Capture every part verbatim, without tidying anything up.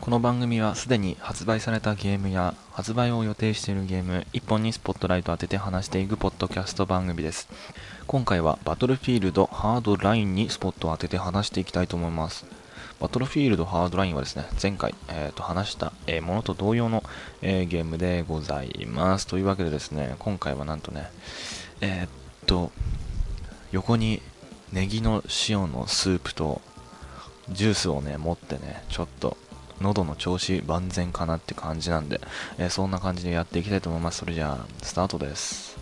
この番組はすでに発売されたゲームや発売を予定しているゲームいっぽんにスポットライトを当てて話していくポッドキャスト番組です。今回は Battlefield ハードラインにスポットを当てて話していきたいと思います。Battlefield ハードラインはですね、前回、えー、と話した、えー、ものと同様の、えー、ゲームでございます。というわけでですね、今回はなんとね、えー、っと、横にネギの塩のスープとジュースをね、持ってね、ちょっと喉の調子万全かなって感じなんで、えー、そんな感じでやっていきたいと思います。それじゃあスタートです。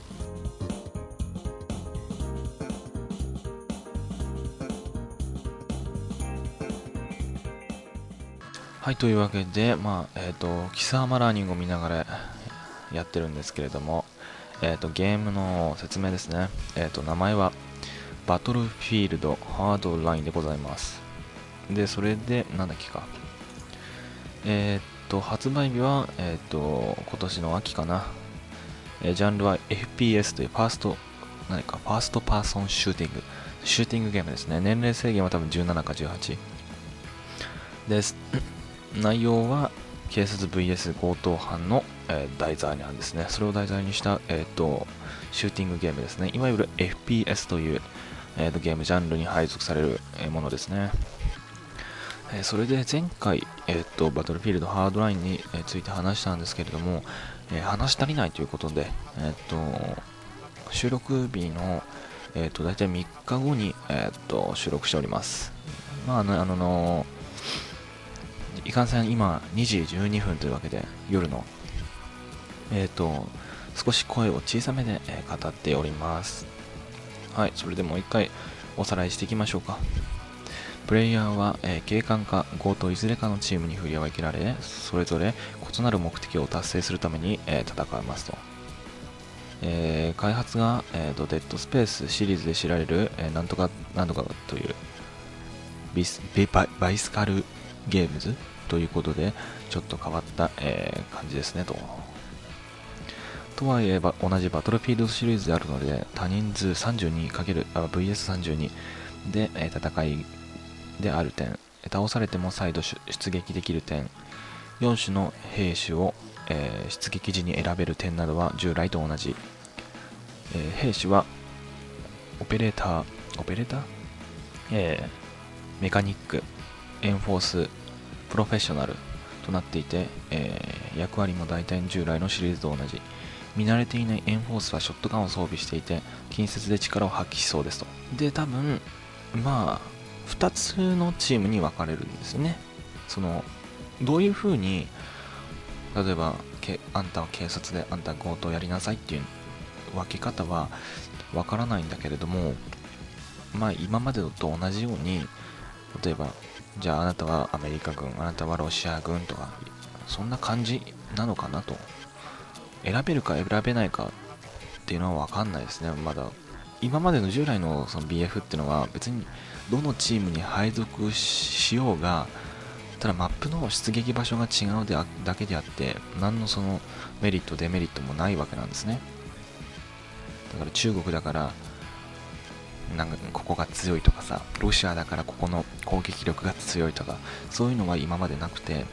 はい、というわけで、まあえっと貴様ラーニングを見ながらやってるんですけれども、えっとゲームの説明ですね。えっと名前はバトルフィールドハードラインでございます。でそれでなんだっけか、えっと発売日は、えっと今年の秋かな、えー、ジャンルは エフピーエス というファースト何かファーストパーソンシューティングシューティングゲームですね。年齢制限は多分じゅうななかじゅうはちです。内容は警察 ブイエス 強盗犯の、えー、題材なんですね。それを題材にした、えっとシューティングゲームですね。いわゆる エフピーエス という、えっとゲームジャンルに配属されるものですね。えー、それで前回、えー、とバトルフィールドハードラインについて話したんですけれども、えー、話し足りないということで、えー、と収録日の、えー、と大体みっかごに、えー、と収録しております。まああの、あのー、いかんせん今にじじゅうにふんというわけで夜の、えー、と少し声を小さめで語っております。はい、それでもう一回おさらいしていきましょうか。プレイヤーは、えー、警官か強盗いずれかのチームに振り分けられ、それぞれ異なる目的を達成するために、えー、戦いますと。えー、開発が、えー、とデッドスペースシリーズで知られる、えー、なんとかなんとかというビスビバイスカルゲームズということで、ちょっと変わった、えー、感じですねと。とはいえば同じバトルフィールドシリーズであるので、多人数 さんじゅうに×ブイエスさんじゅうに で、えー、戦いである点、倒されても再度出撃できる点、よん種の兵種を、えー、出撃時に選べる点などは従来と同じ。えー、兵種はオペレーター、オペレーター、えー、メカニック、エンフォース、プロフェッショナルとなっていて、えー、役割も大体従来のシリーズと同じ。見慣れていないエンフォースはショットガンを装備していて、近接で力を発揮しそうですと。で、多分まあふたつのチームに分かれるんですよね。そのどういう風に、例えばけあんたは警察であんた強盗やりなさいっていう分け方は分からないんだけれども、まあ今までと同じように、例えばじゃああなたはアメリカ軍、あなたはロシア軍とか、そんな感じなのかなと。選べるか選べないかっていうのは分かんないですね。まだ今までの従来 の, その ビーエフ っていうのは別にどのチームに配属しようが、ただマップの出撃場所が違うだけであって、何のそのメリットデメリットもないわけなんですね。だから中国だからなんかここが強いとかさ、ロシアだからここの攻撃力が強いとか、そういうのは今までなくて、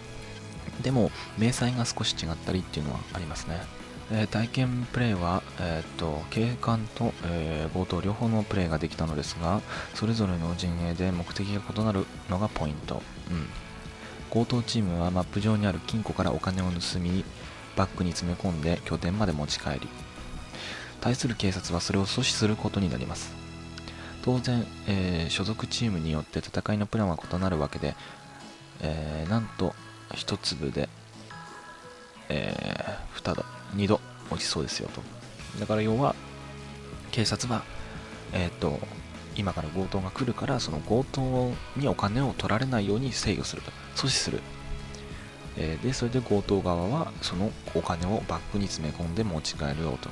でも明細が少し違ったりっていうのはありますね。えー、体験プレイは、えー、と警官と、えー、強盗両方のプレイができたのですが、それぞれの陣営で目的が異なるのがポイント。うん、強盗チームはマップ上にある金庫からお金を盗み、バッグに詰め込んで拠点まで持ち帰り、対する警察はそれを阻止することになります。当然、えー、所属チームによって戦いのプランは異なるわけで、えー、なんと一粒で、えー、二度二度落ちそうですよと。だから要は警察は、えー、と今から強盗が来るから、その強盗にお金を取られないように制御すると、阻止する。えー、でそれで強盗側はそのお金をバッグに詰め込んで持ち帰るよと。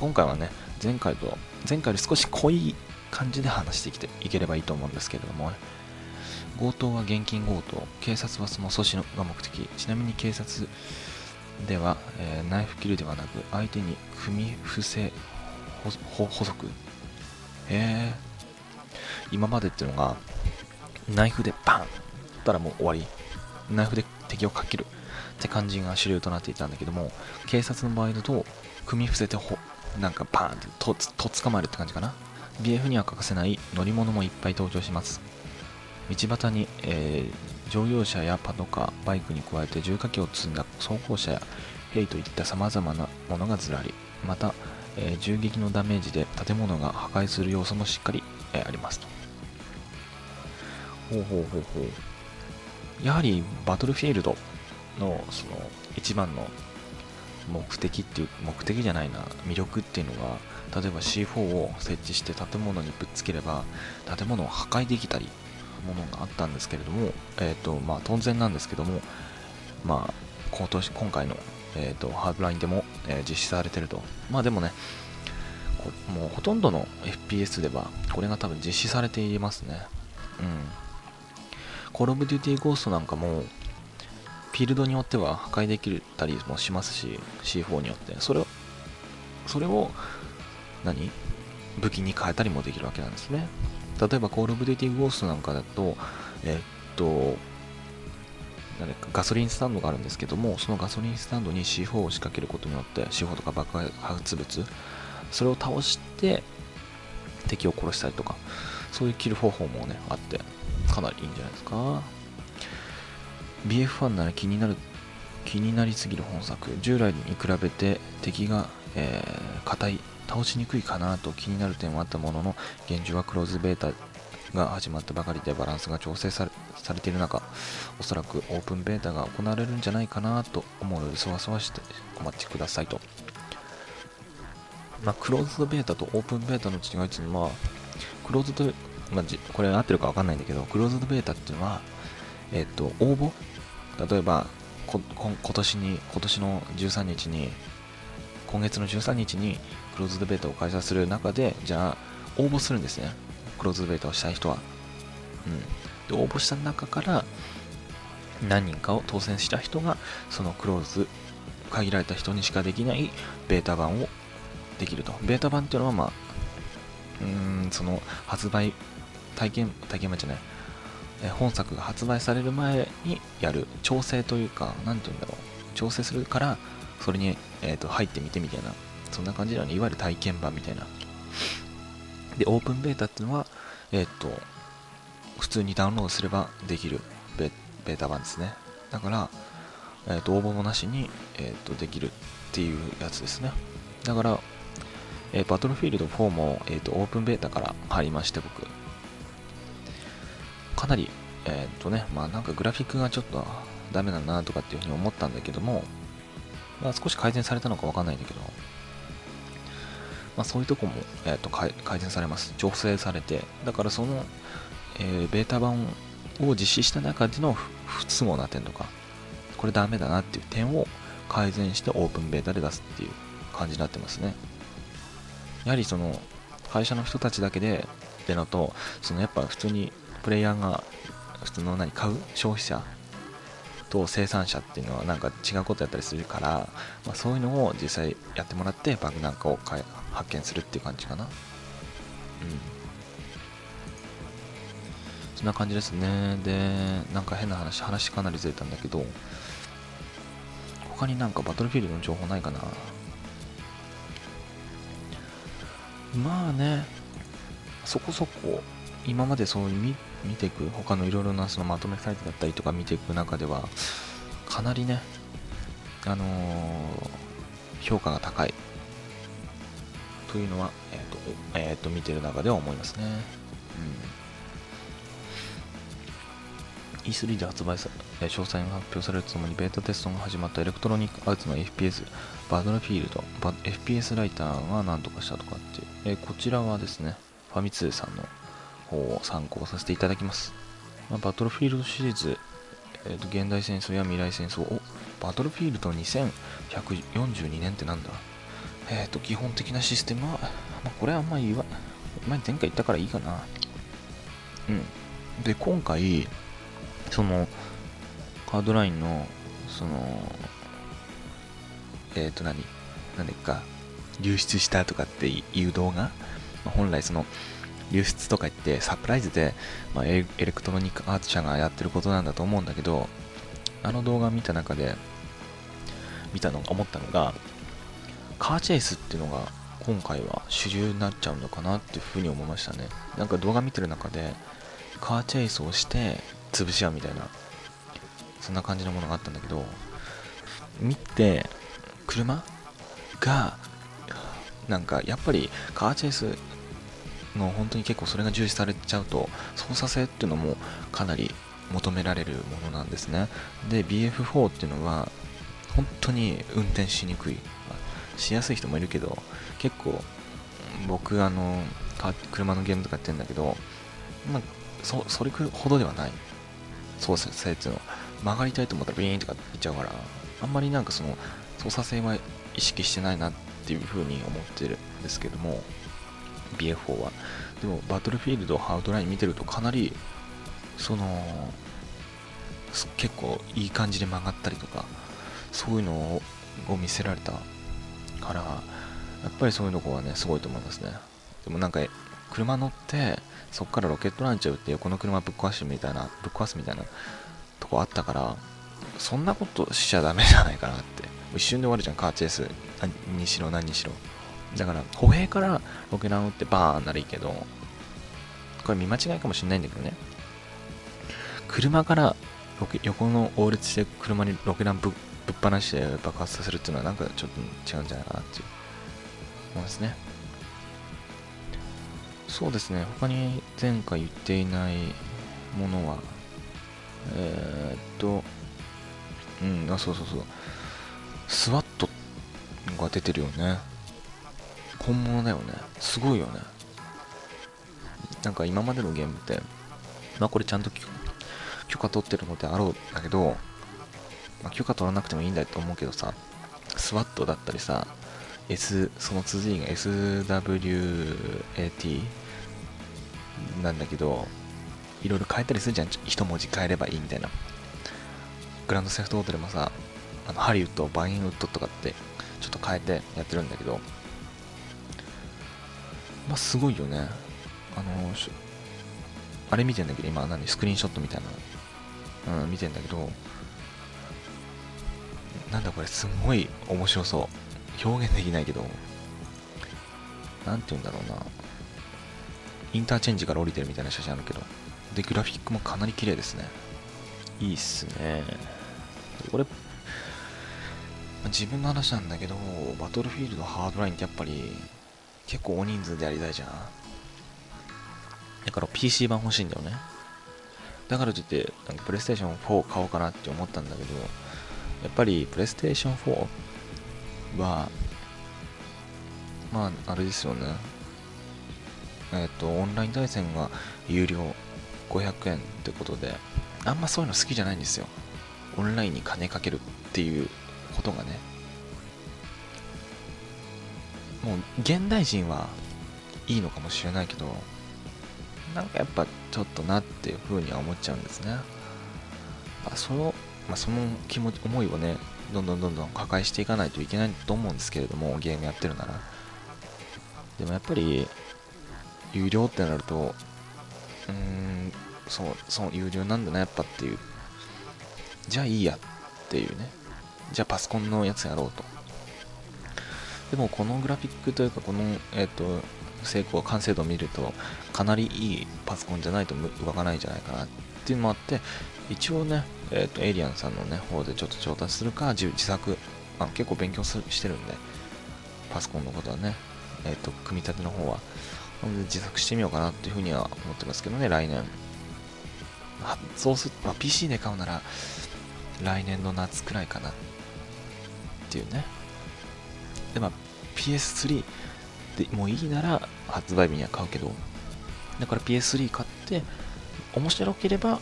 今回はね、前回と前回より少し濃い感じで話してきていければいいと思うんですけれども、ね、強盗は現金強盗、警察はその阻止が目的。ちなみに警察では、えー、ナイフキルではなく相手に組み伏せ補足。えー、今までっていうのがナイフでバンったらもう終わりナイフで敵をかけるって感じが主流となっていたんだけども、警察の場合だと組み伏せてほなんかバーンってとつと捕まえるって感じかな。 ビーエフ には欠かせない乗り物もいっぱい登場します。道端に、えー、乗用車やパトカー、バイクに加えて重火器を積んだ装甲車や兵といった様々なものがずらり、また、えー、銃撃のダメージで建物が破壊する要素もしっかり、えー、ありますと。ほうほうほうほう。やはりバトルフィールドのその一番の目的っていう目的じゃないな魅力っていうのは、例えば シーフォー を設置して建物にぶっつければ建物を破壊できたりものがあったんですけれども、えーとまあ、当然なんですけども、まあ、今年今回の、えーとハードラインでも、えー、実施されてると。まあでもね、もうほとんどの エフピーエス ではこれが多分実施されていますね。うん。CallofDuty Ghostなんかもフィールドによっては破壊できたりもしますし、 シーフォー によってそれをそれを何武器に変えたりもできるわけなんですね。例えば CallofDuty Ghost なんかだと、えー、っとガソリンスタンドがあるんですけども、そのガソリンスタンドに シーフォー を仕掛けることによって シーフォー とか爆発物、それを倒して敵を殺したりとか、そういうキル方法もねあってかなりいいんじゃないですか。 ビーエフ ファンなら気になる気になりすぎる本作、従来に比べて敵が、えー、硬い、倒しにくいかなと気になる点はあったものの、現状はクローズベータが始まったばかりでバランスが調整され、されている中、おそらくオープンベータが行われるんじゃないかなと思うので、そわそわしてお待ちくださいと。まあ、クローズベータとオープンベータの違いっていうのは、クローズド、まあ、これ合ってるか分かんないんだけど、クローズドベータっていうのは、えっと、応募、例えばここ今年に今年のじゅうさんにちに今月のじゅうさんにちにクローズドベータを開催する中で、じゃあ応募するんですね、クローズドベータをしたい人は。うん、で応募した中から何人かを当選した人が、そのクローズ限られた人にしかできないベータ版をできると。ベータ版っていうのは、まあ、うーんその発売体験体験版じゃない、本作が発売される前にやる調整というか、何て言うんだろう、調整するからそれに、えー、と入ってみてみたいな、そんな感じなので、いわゆる体験版みたいな。でオープンベータっていうのは、えっ、ー、と普通にダウンロードすればできる ベ, ベータ版ですね。だから、えー、と応募もなしに、えー、とできるっていうやつですね。だから、えー、Battlefield フォーも、えー、とオープンベータから入りまして、僕かなり、えっとね、まあなんかグラフィックがちょっとダメだなとかっていうふうに思ったんだけども、まあ、少し改善されたのかわかんないんだけど、まあそういうとこも、えっと改善されます。調整されて、だからその、えー、ベータ版を実施した中での不都合な点とか、これダメだなっていう点を改善してオープンベータで出すっていう感じになってますね。やはりその会社の人たちだけでってのと、そのやっぱ普通にプレイヤーが普通の何買う消費者と生産者っていうのはなんか違うことやったりするから、まあ、そういうのを実際やってもらってバグなんかをか発見するっていう感じかな。うん、そんな感じですね。でなんか変な話話かなりずれたんだけど、他になんかバトルフィールドの情報ないかな。まあね、そこそこ今までそう見見ていく、他のいろいろなそのまとめサイトだったりとか見ていく中では、かなりね、あのー、評価が高いというのは、えっと、えっと、見てる中では思いますね。うん、イースリー で発売さ、詳細が発表されるとともに、ベータテストが始まったエレクトロニックアーツの エフピーエス、バトルフィールド、エフピーエス ライターが何とかしたとかっていう、えー、こちらはですね、ファミ通さんのを参考させていただきます。まあ、バトルフィールドシリーズ、えーと、現代戦争や未来戦争を、バトルフィールドにせんひゃくよんじゅうにねんってなんだ。えっ、ー、と、基本的なシステムは、まあ、これはあんま言わ、前回言ったからいいかな。うん。で、今回、その、ハードラインの、その、えっ、ー、と何、何でか、流出したとかっていう動画、まあ、本来その、流出とか言ってサプライズで、まあ、エレクトロニックアーツ社がやってることなんだと思うんだけど、あの動画見た中で見たのが思ったのが、カーチェイスっていうのが今回は主流になっちゃうのかなっていうふうに思いましたね。なんか動画見てる中でカーチェイスをして潰し合うみたいな、そんな感じのものがあったんだけど、見て車がなんかやっぱりカーチェイスの本当に結構それが重視されちゃうと、操作性っていうのもかなり求められるものなんですね。で ビーエフフォー っていうのは本当に運転しにくい、しやすい人もいるけど、結構僕あの車のゲームとかやってるんだけど、まあ、そ, それほどではない操作性っていうの、曲がりたいと思ったらビーンとかいっちゃうから、あんまりなんかその操作性は意識してないなっていう風に思ってるんですけども、 ビーエフフォー は。でもバトルフィールドアウトライン見てるとかなりその結構いい感じで曲がったりとか、そういうのを見せられたから、やっぱりそういうとこはねすごいと思いますね。でもなんか車乗ってそっからロケットランチャー打って横の車ぶっ壊すみたいなぶっ壊すみたいなとこあったから、そんなことしちゃダメじゃないかなって。一瞬で終わるじゃん、カーチェイスにしろ何にしろ。だから歩兵からロケラン打ってバーンならいいけど、これ見間違いかもしれないんだけどね、車からロケ横の横列して車にロケランぶっぶっ放して爆発させるっていうのはなんかちょっと違うんじゃないかなっていう思いますね。そうですね、他に前回言っていないものは、えー、っと、うん、あ、そうそうそう、スワットが出てるよね。本物だよね。すごいよね。なんか今までのゲームって、まあこれちゃんと許可取ってるのであろうだけど、まあ、許可取らなくてもいいんだと思うけどさ、スワットだったりさ、S、その次が エスダブリューエーティー なんだけど、いろいろ変えたりするじゃん、一文字変えればいいみたいな。グランドセフトホテルもさ、あのハリウッド、バインウッドとかってちょっと変えてやってるんだけど、まあすごいよね。あの、あれ見てんだけど、今何、スクリーンショットみたいな、うん、見てんだけど、なんだこれ、すごい面白そう。表現できないけど、なんて言うんだろうな、インターチェンジから降りてるみたいな写真あるけど、でグラフィックもかなり綺麗ですね。いいっすねこれ。自分の話なんだけど、バトルフィールドハードラインってやっぱり結構大人数でやりたいじゃん。だから ピーシー 版欲しいんだよね。だからといってなんかプレイステーションフォー買おうかなって思ったんだけど、やっぱりプレイステーションフォーはまああれですよね、えっとオンライン対戦が有料ごひゃくえんってことで、あんまそういうの好きじゃないんですよ。オンラインに金かけるっていうことがね、もう現代人はいいのかもしれないけど、なんかやっぱちょっとなっていうふうには思っちゃうんですね。まあそのまあその気持ち、思いをね、どんどんどんどん破壊していかないといけないと思うんですけれども、ゲームやってるなら。でもやっぱり、有料ってなると、うーん、そう、そう、有料なんだな、やっぱっていう。じゃあいいやっていうね。じゃあパソコンのやつやろうと。でもこのグラフィックというか、この、えっと、成功、完成度を見ると、かなりいいパソコンじゃないと動かないんじゃないかなっていうのもあって、一応ね、えっとエイリアンさんの、ね、方でちょっと調達するか、自作、あ結構勉強するしてるんで、パソコンのことはね、えっと組み立ての方は、なので自作してみようかなっていうふうには思ってますけどね、来年。あそうすると、まあ、ピーシー で買うなら、来年の夏くらいかなっていうね。で、まあ、ピーエススリー でもういいなら、発売日には買うけど、だから ピーエススリー 買って、面白ければ、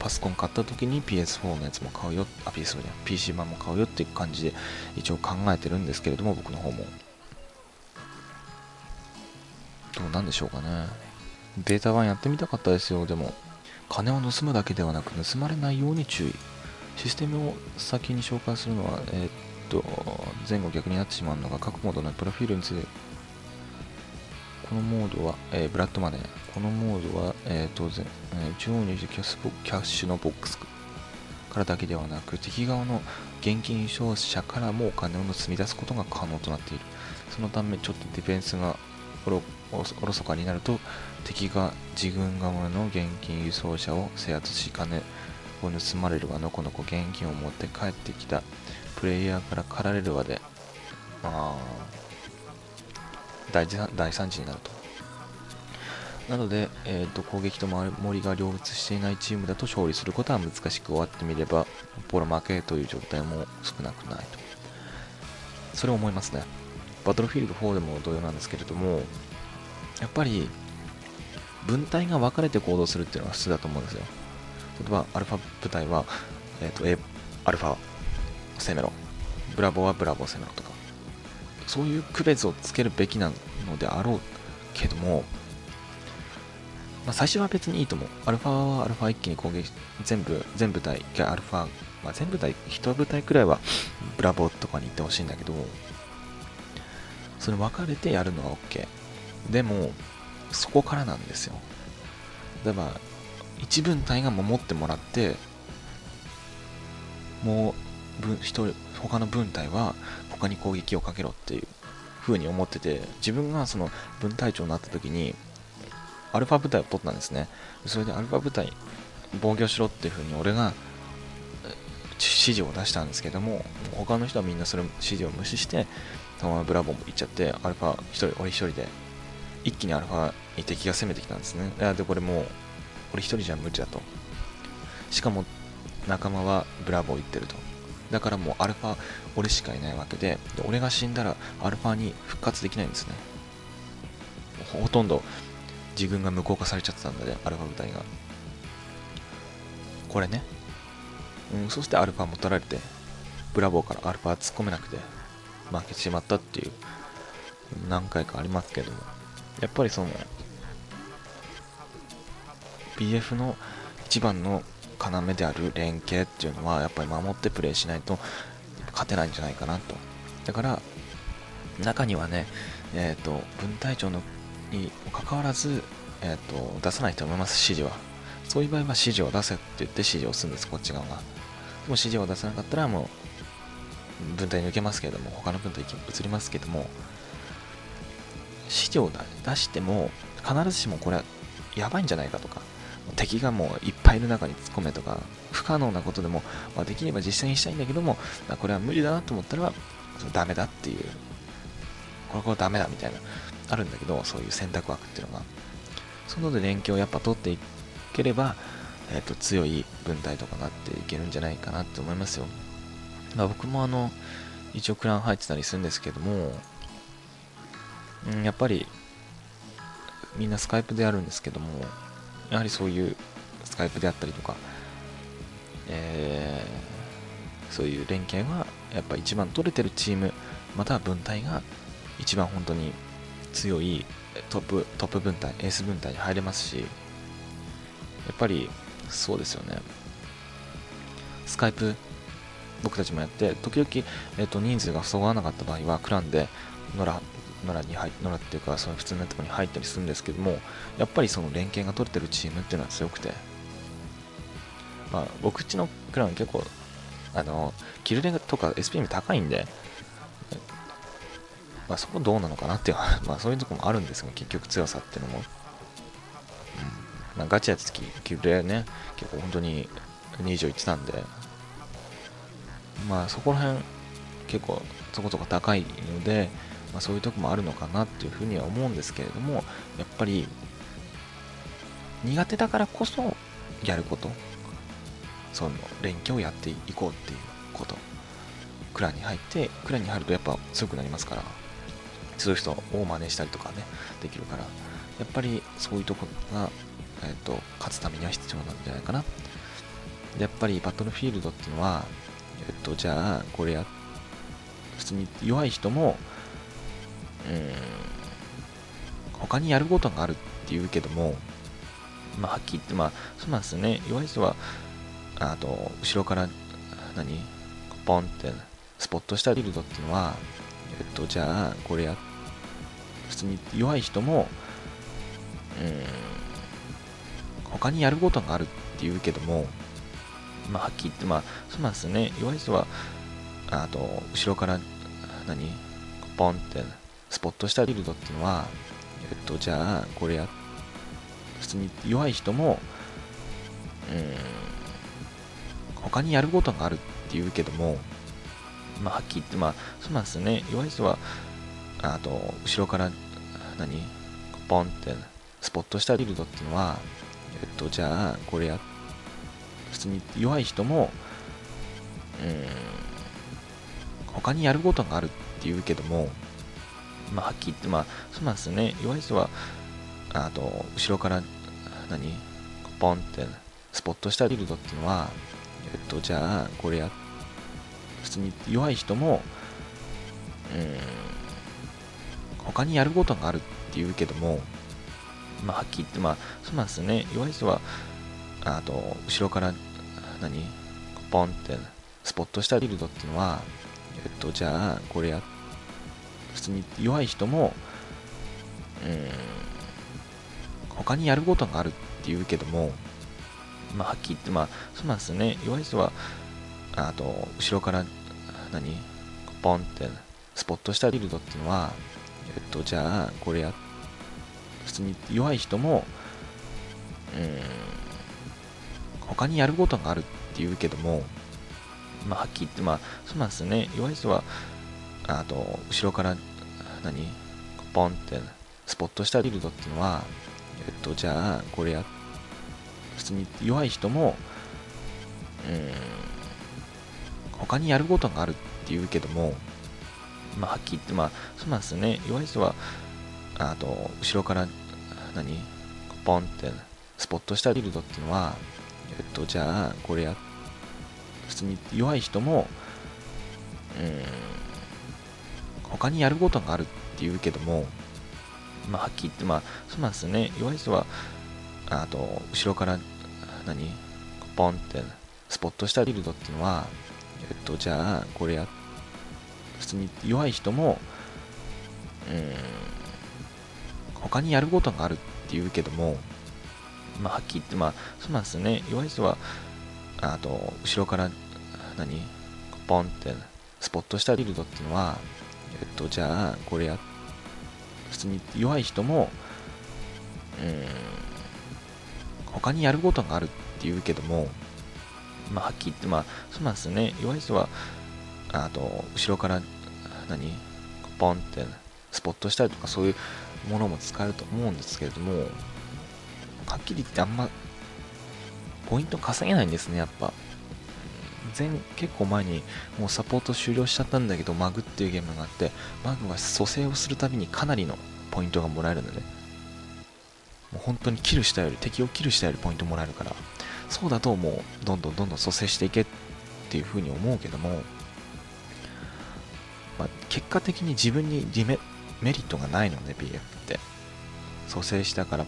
パソコン買った時に ピーエスフォー のやつも買うよ、あ、ピーエスフォー じゃない、ピーシー 版も買うよっていう感じで一応考えてるんですけれども、僕の方も。どうなんでしょうかね。ベータ版やってみたかったですよ、でも。金を盗むだけではなく、盗まれないように注意。システムを先に紹介するのは、えー、っと、前後逆になってしまうのが各モードのプロフィールについて。このモードは、えー、ブラッドマネー。このモードは、えー、当然、えー、中央に入手キャッシュボックスのボックスからだけではなく、敵側の現金商社からもお金を盗み出すことが可能となっている。そのためちょっとディフェンスがおろ、おろそかになると、敵が自軍側の現金輸送車を制圧し、金を盗まれるわ。のこのこ現金を持って帰ってきたプレイヤーから狩られるわで、まあ大惨事になると。なので、えー、と攻撃と守りが両立していないチームだと勝利することは難しく、終わってみればボロ負けという状態も少なくないと。それを思いますね。バトルフィールドフォーでも同様なんですけれども、やっぱり分隊が分かれて行動するっていうのは普通だと思うんですよ。例えばアルファ部隊は、えー、と A アルファ攻めろ、ブラボーはブラボー攻めろとか、そういう区別をつけるべきなのであろうけども、まあ、最初は別にいいと思う。アルファはアルファ一気に攻撃、全部、全部隊がアルファ、まあ、全部隊、一部隊くらいはブラボーとかに行ってほしいんだけど、それ分かれてやるのは OK。でも、そこからなんですよ。例えば、一分隊が守ってもらって、もう、ひとり、他の分隊は他に攻撃をかけろっていう風に思ってて、自分がその分隊長になった時に、アルファ部隊を取ったんですね。それでアルファ部隊防御しろっていう風に俺が指示を出したんですけども、他の人はみんなそれ指示を無視して、そのままブラボーも行っちゃって、アルファひとり、俺ひとりで、一気にアルファに敵が攻めてきたんですね。いや、で、これもう、俺ひとりじゃ無理だと。しかも、仲間はブラボー行ってると。だからもうアルファ、俺しかいないわけで、で俺が死んだらアルファに復活できないんですね。ほとんど、自分が無効化されちゃってたんだね、アルファ部隊が。これね、うん、そしてアルファも取られて、ブラボーからアルファ突っ込めなくて負けてしまったっていう何回かありますけども、やっぱりその ビーエフ の一番の要である連携っていうのはやっぱり守ってプレイしないと勝てないんじゃないかなと。だから中にはね、えっと分隊長のにもかかわらず、えー、と出さないと思います、指示は。そういう場合は指示を出せって言って指示をするんです、こっち側が。でも指示を出さなかったらもう分隊抜けますけれども、他の分隊に移りますけれども、指示を出しても必ずしもこれはやばいんじゃないかとか、敵がもういっぱいいる中に突っ込めとか、不可能なことでも、まあ、できれば実践したいんだけども、これは無理だなと思ったらダメだっていう、これこれダメだみたいなあるんだけど、そういう選択枠っていうのが。そので連携をやっぱ取っていければ、えー、と強い分隊とかなっていけるんじゃないかなって思いますよ。まあ、僕もあの一応クラン入ってたりするんですけども、うん、やっぱりみんなスカイプでやるんですけども、やはりそういうスカイプであったりとか、えー、そういう連携はやっぱ一番取れてるチーム、または分隊が一番本当に強いトップ、トップ分隊、エース分隊に入れますし、やっぱりそうですよね。スカイプ僕たちもやって、時々、えっと、人数がそぐわなかった場合はクランで野良、野良に入、野良っていうか、そういう普通のところに入ったりするんですけども、やっぱりその連携が取れてるチームっていうのは強くて、まあ、僕っちのクラン結構あのキルレとか エスピーエム 高いんで、まあそこどうなのかなっていう、まあそういうとこもあるんですが、結局強さっていうのも、うん、まあ、ガチやつきキルレね、結構本当にに以上いってたんで、まあそこら辺結構そことか高いので、まあ、そういうとこもあるのかなっていうふうには思うんですけれども、やっぱり苦手だからこそやること、その連携をやっていこうっていうこと。クランに入ってクランに入るとやっぱ強くなりますから、強い人を真似したりとかね、できるから、やっぱりそういうとこが、えー、と勝つためには必要なんじゃないかな。やっぱりバトルフィールドっていうのは、えっ、ー、とじゃあこれや普通に弱い人もうーん他にやることがあるっていうけども、まあはっきり言って、まあそうなんですよね。弱い人はあと後ろから何ポンってスポットしたフィールドっていうのは、えっと、じゃあ、これや、普通に弱い人も、うーん、他にやることがあるっていうけども、まあ、はっきり言って、まあ、そうなんですね。弱い人は、あと、後ろから、何ポンって、スポットしたフィールドっていうのは、えっと、じゃあ、これや、普通に弱い人も、うん、他にやることがあるっていうけども、まあ、はっきり言って、まあ、そうなんですね。弱い人は、あと、後ろから、何ポンって、スポットしたフィールドっていうのは、えっと、じゃあ、これや、普通に弱い人も、うん、他にやることがあるっていうけども、まあ、はっきり言って、まあ、そうなんですね。弱い人は、あと、後ろから、何ポンって、スポットしたフィールドっていうのは、えっと、じゃあ、これや、普通に弱い人も、うん、他にやることがあるっていうけども、まあ、はっきり言って、まあ、そうなんですね。弱い人は、あと、後ろから、何ポンって、スポットしたフィールドっていうのは、えっと、じゃあ、これや、普通に弱い人も、うん、他にやることがあるっていうけども、まあ、はっきり言って、まあ、そうなんですね。弱い人は、あと、後ろから、何ポンって、スポットしたフィールドっていうのは、えっと、じゃあ、これや、普通に弱い人も、うん、他にやることがあるっていうけども、まあ、はっきり言って、まあ、そうなんですね。弱い人は、あと、後ろから、何ポンって、スポットしたフィールドっていうのは、えっと、じゃあ、これや、普通に弱い人も、うん、他にやることがあるっていうけども、まあ、はっきり言って、まあ、そうなんですね。弱い人は、あと、後ろから、何ポンって、スポットしたフィールドっていうのは、えっと、じゃあ、これや、普通に弱い人も、うん、他にやることがあるっていうけども、まあ、はっきり言って、まあ、そうなんですね。弱い人は、あと、後ろから、何ポンって、スポットしたフィールドっていうのは、えっと、じゃあ、これや、普通に弱い人も、うん、他にやることがあるっていうけども、まあ、はっきり言って、まあ、そうなんですね。弱い人は、あと、後ろから、何ポンって、スポットしたフィールドっていうのは、えっと、じゃあ、これや、普通に弱い人も、うん、他にやることがあるっていうけども、まあ、はっきり言って、まあ、そうなんですね。弱い人は、あと、後ろから、何ポンって、スポットしたりとか、そういう、ものも使えると思うんですけれども、はっきり言ってあんまポイント稼げないんですね。やっぱ前結構前にもうサポート終了しちゃったんだけど、マグっていうゲームがあって、マグは蘇生をするたびにかなりのポイントがもらえるんでね、もう本当にキルしたより、敵をキルしたよりポイントもらえるから、そうだともうどんどんどんどん蘇生していけっていうふうに思うけども、まあ、結果的に自分にリメメリットがないのね、 ピーエフ って。蘇生したから、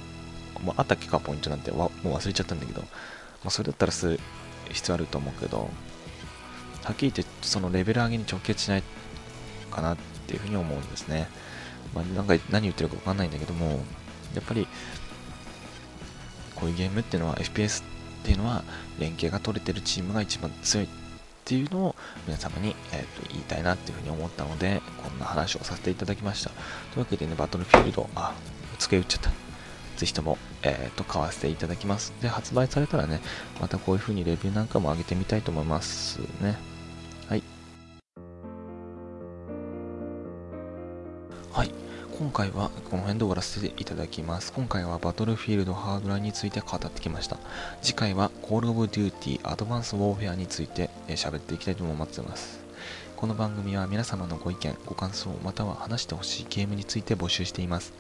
もうあったっけか、ポイントなんて、もう忘れちゃったんだけど、まあ、それだったらする必要あると思うけど、はっきり言って、そのレベル上げに直結しないかなっていうふうに思うんですね。まあ、なんか何言ってるか分かんないんだけども、やっぱり、こういうゲームっていうのは、エフピーエス っていうのは、連携が取れてるチームが一番強い。っていうのを皆様に、えー、と言いたいなっていうふうに思ったので、こんな話をさせていただきました。というわけでね、Battlefield、あ、机打っちゃった。ぜひとも、えー、と買わせていただきます。で、発売されたらね、またこういうふうにレビューなんかも上げてみたいと思いますね。はい。はい。今回はこの辺で終わらせていただきます。今回はバトルフィールドハードラインについて語ってきました。次回は CallofDuty Advanced Warfare について喋っていきたいと思っています。この番組は皆様のご意見、ご感想、または話してほしいゲームについて募集しています。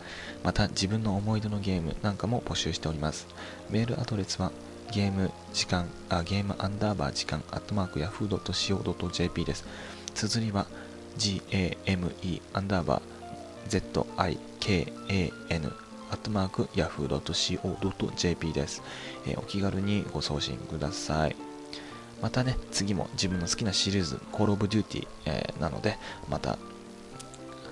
また自分の思い出のゲームなんかも募集しております。メールアドレスはゲーム時間、あ、ゲームアンダーバー時間、アットマーク ヤフードットシーオードットジェーピー です。綴りは ジーエーエムイー アンダーバーゼットアイケーエーエヌ アットマーク ヤフードットシーオードットジェーピー です、えー。お気軽にご送信ください。またね、次も自分の好きなシリーズ、Call of Duty、えー、なので、また、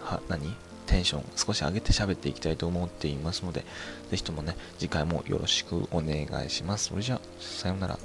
は、何テンション少し上げて喋っていきたいと思っていますので、ぜひともね、次回もよろしくお願いします。それじゃあ、さようなら。